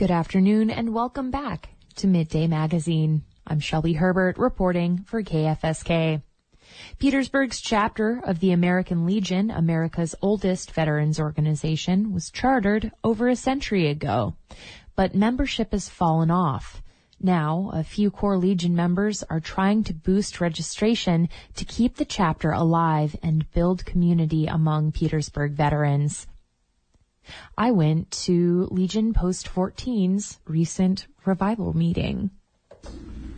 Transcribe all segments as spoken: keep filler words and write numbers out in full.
Good afternoon and welcome back to Midday Magazine. I'm Shelby Herbert reporting for K F S K. Petersburg's chapter of the American Legion, America's oldest veterans organization, was chartered over a century ago, but membership has fallen off. Now, a few core Legion members are trying to boost registration to keep the chapter alive and build community among Petersburg veterans. I went to Legion Post fourteen's recent revival meeting.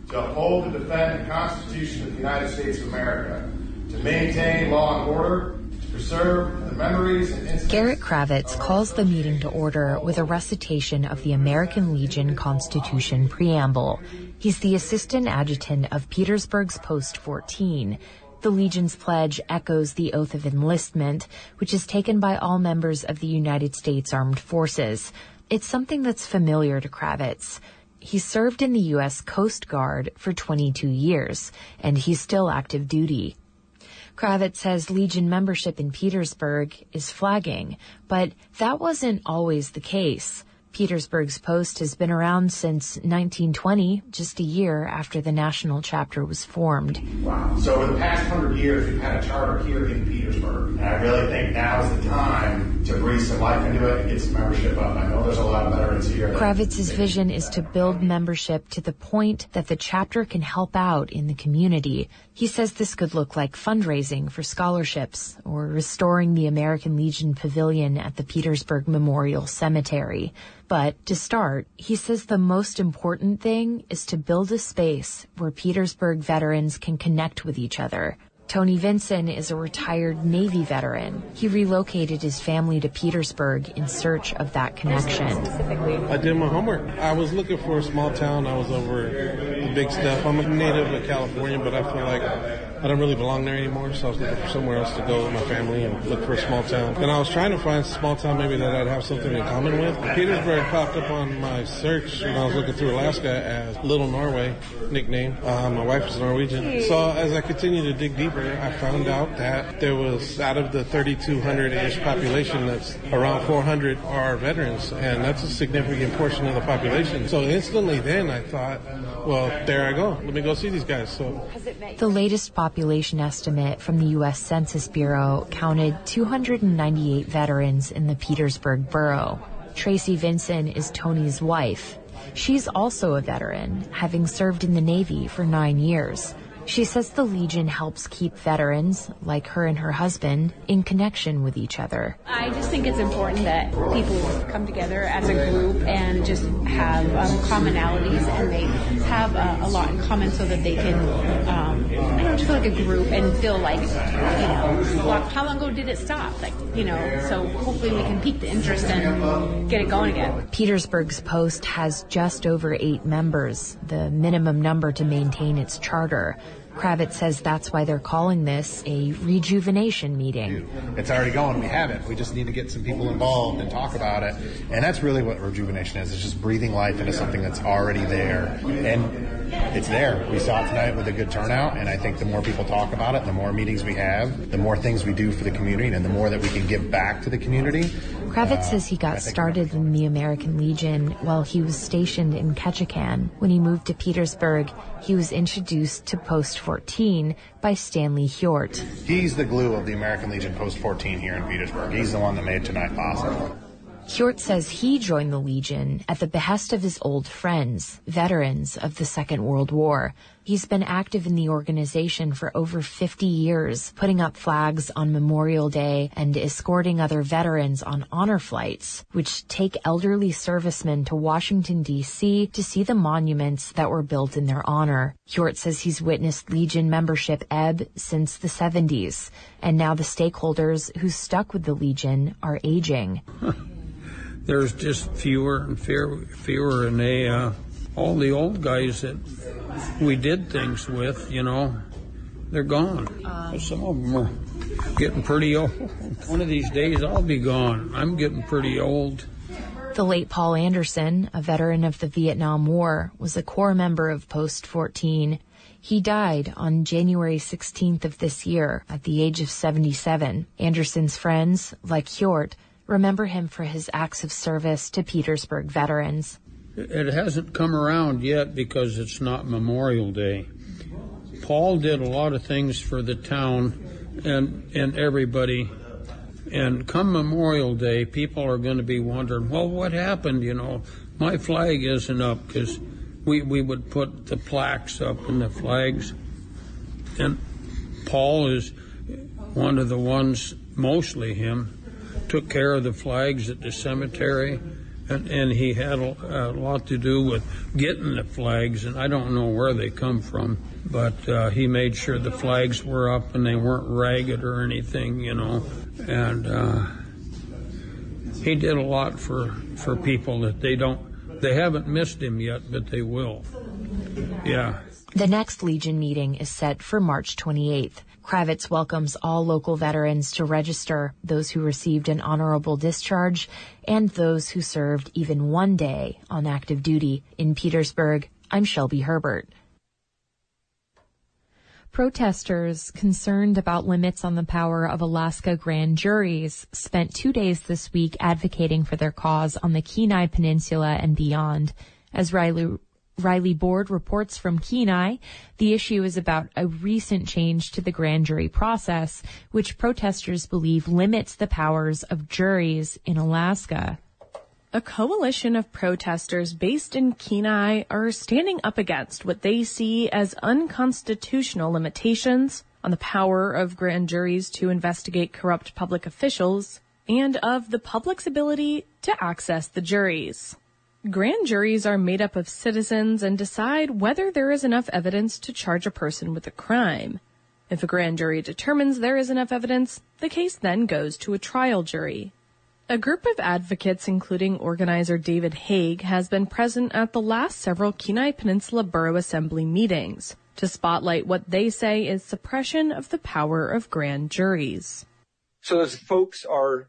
To uphold and defend the Constitution of the United States of America, to maintain law and order, to preserve the memories and incidents. Garrett Kravitz calls the meeting to order with a recitation of the American Legion Constitution preamble. He's the assistant adjutant of Petersburg's Post fourteen. The Legion's pledge echoes the oath of enlistment, which is taken by all members of the United States Armed Forces. It's something that's familiar to Kravitz. He served in the U S Coast Guard for twenty-two years, and he's still active duty. Kravitz says Legion membership in Petersburg is flagging, but that wasn't always the case. Petersburg's Post has been around since nineteen twenty, just a year after the national chapter was formed. Wow. So over the past hundred years, we've had a charter here in Petersburg, and I really think now is the time to breathe some life into it and get some membership up. I know there's a lot of veterans here. Kravitz's vision is to build membership to the point that the chapter can help out in the community. He says this could look like fundraising for scholarships or restoring the American Legion Pavilion at the Petersburg Memorial Cemetery. But to start, he says the most important thing is to build a space where Petersburg veterans can connect with each other. Tony Vinson is a retired Navy veteran. He relocated his family to Petersburg in search of that connection. I did my homework. I was looking for a small town. I was over the big stuff. I'm a native of California, but I feel like I don't really belong there anymore, so I was looking for somewhere else to go with my family and look for a small town. And I was trying to find a small town maybe that I'd have something in common with. Petersburg popped up on my search when I was looking through Alaska as Little Norway, nickname. Uh, my wife is Norwegian. So as I continued to dig deep, I found out that there was, out of the thirty-two hundred-ish population, that's around four hundred are veterans, and that's a significant portion of the population. So instantly then I thought, well, there I go. Let me go see these guys. So the latest population estimate from the U S Census Bureau counted two hundred ninety-eight veterans in the Petersburg borough. Tracy Vinson is Tony's wife. She's also a veteran, having served in the Navy for nine years. She says the Legion helps keep veterans, like her and her husband, in connection with each other. I just think it's important that people come together as a group and just have um, commonalities, and they have uh, a lot in common so that they can, um, I don't just feel like a group and feel like, you know, well, how long ago did it stop? Like, you know, so hopefully we can pique the interest and get it going again. Petersburg's Post has just over eight members, the minimum number to maintain its charter. Kravitz says that's why they're calling this a rejuvenation meeting. It's already going. We have it. We just need to get some people involved and talk about it. And that's really what rejuvenation is. It's just breathing life into something that's already there. And it's there. We saw it tonight with a good turnout. And I think the more people talk about it, the more meetings we have, the more things we do for the community, and the more that we can give back to the community. Kravitz uh, says he got started in the American Legion while he was stationed in Ketchikan. When he moved to Petersburg, he was introduced to Post fourteen by Stanley Hjort. He's the glue of the American Legion Post fourteen here in Petersburg. He's the one that made tonight possible. Hjort says he joined the Legion at the behest of his old friends, veterans of the Second World War. He's been active in the organization for over fifty years, putting up flags on Memorial Day and escorting other veterans on honor flights, which take elderly servicemen to Washington, D C to see the monuments that were built in their honor. Hjort says he's witnessed Legion membership ebb since the seventies, and now the stakeholders who stuck with the Legion are aging. There's just fewer and fewer, fewer and they, uh, all the old guys that we did things with, you know, they're gone. Um, Some of them are getting pretty old. One of these days I'll be gone. I'm getting pretty old. The late Paul Anderson, a veteran of the Vietnam War, was a core member of Post fourteen. He died on January sixteenth of this year at the age of seventy-seven. Anderson's friends, like Hjort, remember him for his acts of service to Petersburg veterans. It hasn't come around yet because it's not Memorial Day. Paul did a lot of things for the town and and everybody. And come Memorial Day, people are going to be wondering, well, what happened? You know, my flag isn't up, because we, we would put the plaques up and the flags. And Paul is one of the ones, mostly him, took care of the flags at the cemetery. And, and he had a, a lot to do with getting the flags, and I don't know where they come from, but uh, he made sure the flags were up and they weren't ragged or anything, you know. And uh, he did a lot for, for people that they don't, they haven't missed him yet, but they will. Yeah. The next Legion meeting is set for March twenty-eighth. Kravitz welcomes all local veterans to register, those who received an honorable discharge and those who served even one day on active duty. In Petersburg, I'm Shelby Herbert. Protesters concerned about limits on the power of Alaska grand juries spent two days this week advocating for their cause on the Kenai Peninsula and beyond. As Riley Riley Board reports from Kenai, the issue is about a recent change to the grand jury process, which protesters believe limits the powers of juries in Alaska. A coalition of protesters based in Kenai are standing up against what they see as unconstitutional limitations on the power of grand juries to investigate corrupt public officials and of the public's ability to access the juries. Grand juries are made up of citizens and decide whether there is enough evidence to charge a person with a crime. If a grand jury determines there is enough evidence, the case then goes to a trial jury. A group of advocates, including organizer David Haeg, has been present at the last several Kenai Peninsula Borough Assembly meetings to spotlight what they say is suppression of the power of grand juries. So those folks are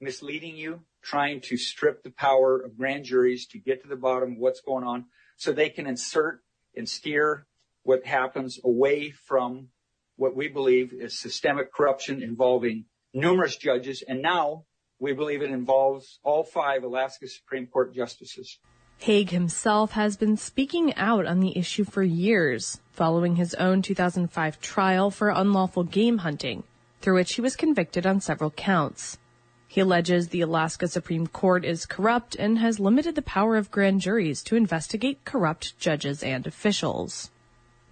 misleading you, trying to strip the power of grand juries to get to the bottom of what's going on so they can insert and steer what happens away from what we believe is systemic corruption involving numerous judges. And now we believe it involves all five Alaska Supreme Court justices. Haig himself has been speaking out on the issue for years, following his own two thousand five trial for unlawful game hunting, through which he was convicted on several counts. He alleges the Alaska Supreme Court is corrupt and has limited the power of grand juries to investigate corrupt judges and officials.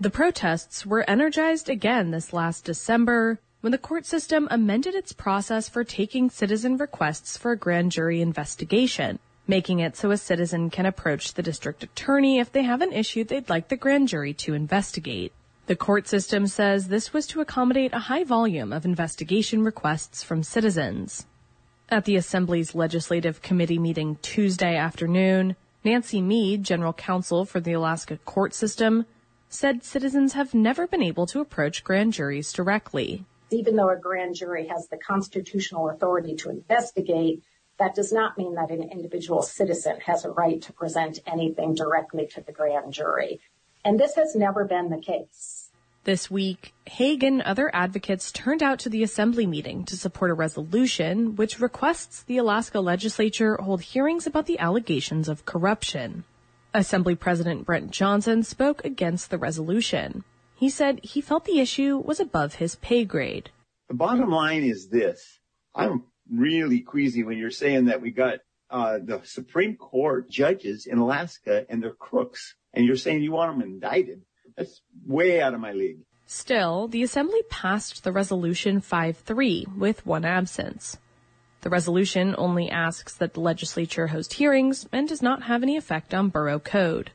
The protests were energized again this last December when the court system amended its process for taking citizen requests for a grand jury investigation, making it so a citizen can approach the district attorney if they have an issue they'd like the grand jury to investigate. The court system says this was to accommodate a high volume of investigation requests from citizens. At the Assembly's Legislative Committee meeting Tuesday afternoon, Nancy Mead, General Counsel for the Alaska Court System, said citizens have never been able to approach grand juries directly. Even though a grand jury has the constitutional authority to investigate, that does not mean that an individual citizen has a right to present anything directly to the grand jury. And this has never been the case. This week, Haeg and other advocates turned out to the assembly meeting to support a resolution which requests the Alaska legislature hold hearings about the allegations of corruption. Assembly President Brent Johnson spoke against the resolution. He said he felt the issue was above his pay grade. The bottom line is this. I'm really queasy when you're saying that we got uh, the Supreme Court judges in Alaska and they're crooks, and you're saying you want them indicted. That's way out of my league. Still, the Assembly passed the resolution five three with one absence. The resolution only asks that the legislature host hearings and does not have any effect on borough code.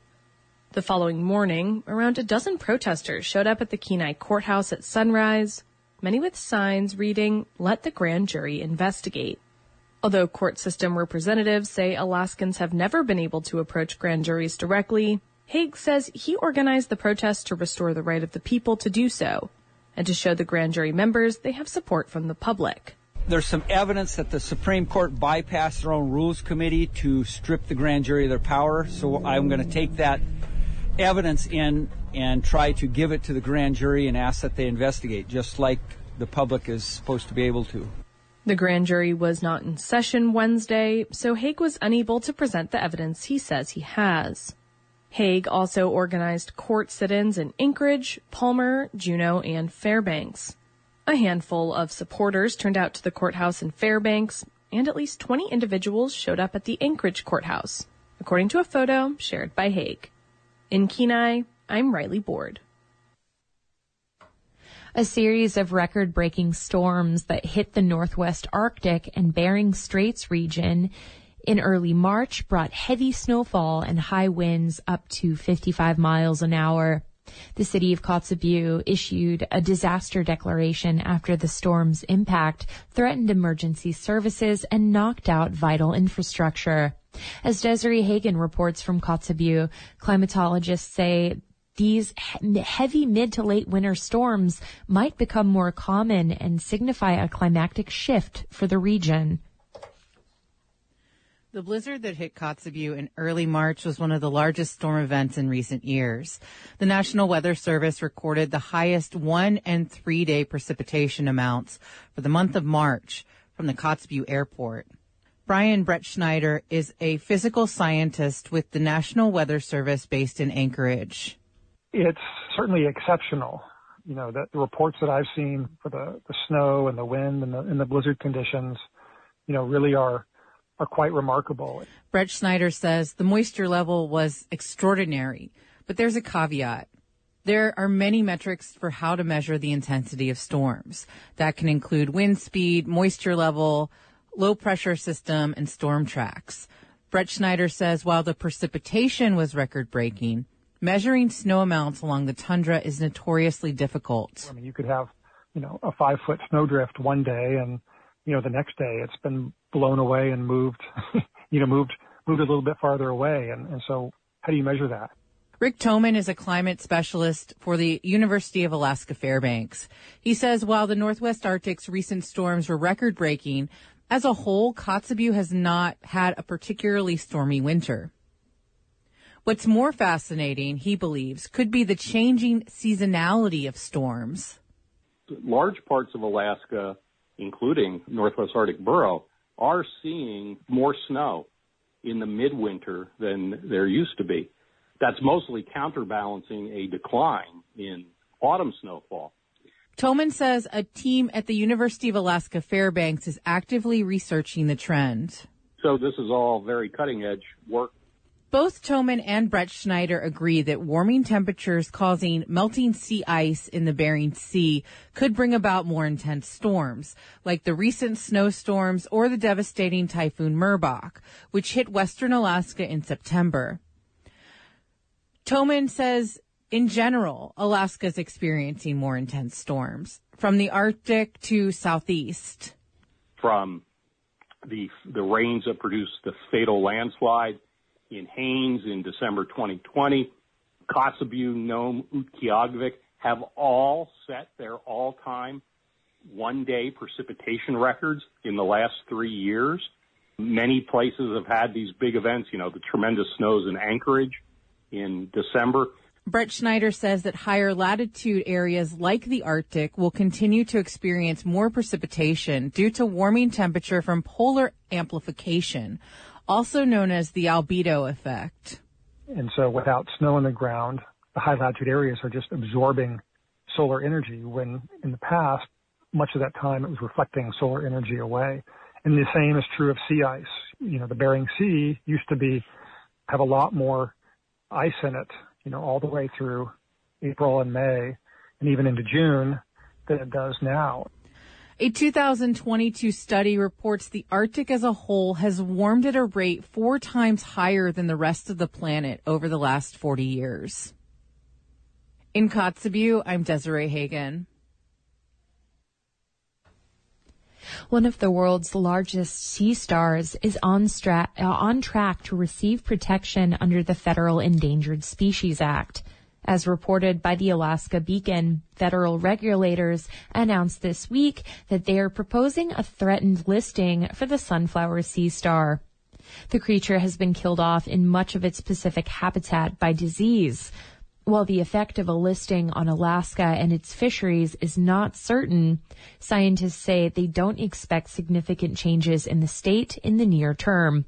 The following morning, around a dozen protesters showed up at the Kenai Courthouse at sunrise, many with signs reading, "Let the grand jury investigate." Although court system representatives say Alaskans have never been able to approach grand juries directly, Haig says he organized the protest to restore the right of the people to do so and to show the grand jury members they have support from the public. There's some evidence that the Supreme Court bypassed their own rules committee to strip the grand jury of their power, so I'm going to take that evidence in and try to give it to the grand jury and ask that they investigate, just like the public is supposed to be able to. The grand jury was not in session Wednesday, so Haeg was unable to present the evidence he says he has. Haeg also organized court sit-ins in Anchorage, Palmer, Juneau, and Fairbanks. A handful of supporters turned out to the courthouse in Fairbanks, and at least twenty individuals showed up at the Anchorage courthouse, according to a photo shared by Haeg. In Kenai, I'm Riley Board. A series of record-breaking storms that hit the Northwest Arctic and Bering Straits region in early March brought heavy snowfall and high winds up to fifty-five miles an hour. The city of Kotzebue issued a disaster declaration after the storm's impact threatened emergency services and knocked out vital infrastructure. As Desiree Hagen reports from Kotzebue, climatologists say these heavy mid to late winter storms might become more common and signify a climactic shift for the region. The blizzard that hit Kotzebue in early March was one of the largest storm events in recent years. The National Weather Service recorded the highest one and three day precipitation amounts for the month of March from the Kotzebue airport. Brian Brettschneider is a physical scientist with the National Weather Service based in Anchorage. It's certainly exceptional. You know, the, the reports that I've seen for the, the snow and the wind and the, and the blizzard conditions, you know, really are are quite remarkable. Brettschneider says the moisture level was extraordinary, but there's a caveat. There are many metrics for how to measure the intensity of storms. That can include wind speed, moisture level, low pressure system, and storm tracks. Brettschneider says while the precipitation was record-breaking, measuring snow amounts along the tundra is notoriously difficult. I mean, you could have, you know, a five-foot snowdrift one day and, you know, the next day it's been blown away and moved, you know, moved moved a little bit farther away. And, and so how do you measure that? Rick Thoman is a climate specialist for the University of Alaska Fairbanks. He says while the Northwest Arctic's recent storms were record-breaking, as a whole, Kotzebue has not had a particularly stormy winter. What's more fascinating, he believes, could be the changing seasonality of storms. Large parts of Alaska, including Northwest Arctic Borough, are seeing more snow in the midwinter than there used to be. That's mostly counterbalancing a decline in autumn snowfall. Thoman says a team at the University of Alaska Fairbanks is actively researching the trend. So this is all very cutting-edge work. Both Thoman and Brettschneider agree that warming temperatures causing melting sea ice in the Bering Sea could bring about more intense storms, like the recent snowstorms or the devastating Typhoon Murbok, which hit western Alaska in September. Thoman says, in general, Alaska is experiencing more intense storms, from the Arctic to southeast. From the the rains that produced the fatal landslide in Haines in December twenty twenty, Kotzebue, Nome, Utqiagvik have all set their all-time one-day precipitation records in the last three years. Many places have had these big events, you know, the tremendous snows in Anchorage in December. Brettschneider says that higher latitude areas like the Arctic will continue to experience more precipitation due to warming temperature from polar amplification, also known as the albedo effect. And so without snow on the ground, the high latitude areas are just absorbing solar energy, when in the past, much of that time, it was reflecting solar energy away. And the same is true of sea ice. You know, the Bering Sea used to be have a lot more ice in it, you know, all the way through April and May and even into June than it does now. A two thousand twenty-two study reports the Arctic as a whole has warmed at a rate four times higher than the rest of the planet over the last forty years. In Kotzebue, I'm Desiree Hagen. One of the world's largest sea stars is on, stra- uh, on track to receive protection under the Federal Endangered Species Act. As reported by the Alaska Beacon, federal regulators announced this week that they are proposing a threatened listing for the sunflower sea star. The creature has been killed off in much of its Pacific habitat by disease. While the effect of a listing on Alaska and its fisheries is not certain, scientists say they don't expect significant changes in the state in the near term.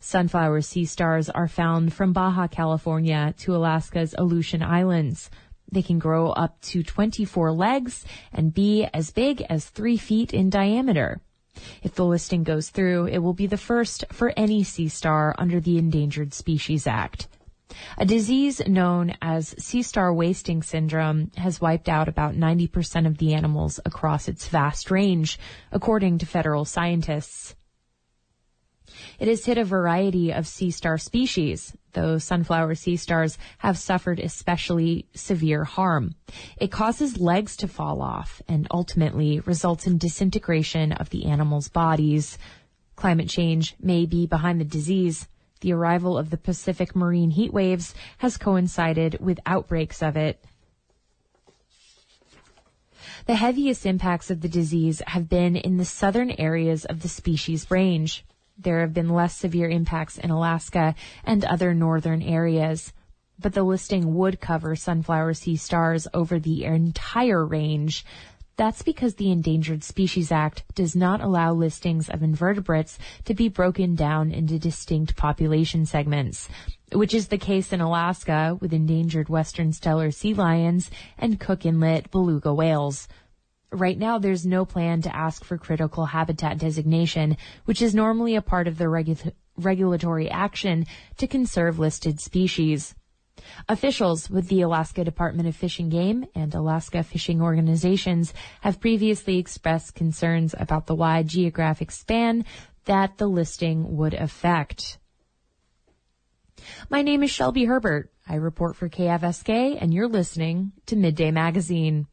Sunflower sea stars are found from Baja California to Alaska's Aleutian Islands. They can grow up to twenty-four legs and be as big as three feet in diameter. If the listing goes through, it will be the first for any sea star under the Endangered Species Act. A disease known as sea star wasting syndrome has wiped out about ninety percent of the animals across its vast range, according to federal scientists. It has hit a variety of sea star species, though sunflower sea stars have suffered especially severe harm. It causes legs to fall off and ultimately results in disintegration of the animals' bodies. Climate change may be behind the disease. The arrival of the Pacific marine heat waves has coincided with outbreaks of it. The heaviest impacts of the disease have been in the southern areas of the species range. There have been less severe impacts in Alaska and other northern areas, but the listing would cover sunflower sea stars over the entire range. That's because the Endangered Species Act does not allow listings of invertebrates to be broken down into distinct population segments, which is the case in Alaska with endangered western stellar sea lions and Cook Inlet beluga whales. Right now, there's no plan to ask for critical habitat designation, which is normally a part of the regu- regulatory action to conserve listed species. Officials with the Alaska Department of Fish and Game and Alaska fishing organizations have previously expressed concerns about the wide geographic span that the listing would affect. My name is Shelby Herbert. I report for K F S K, and you're listening to Midday Magazine.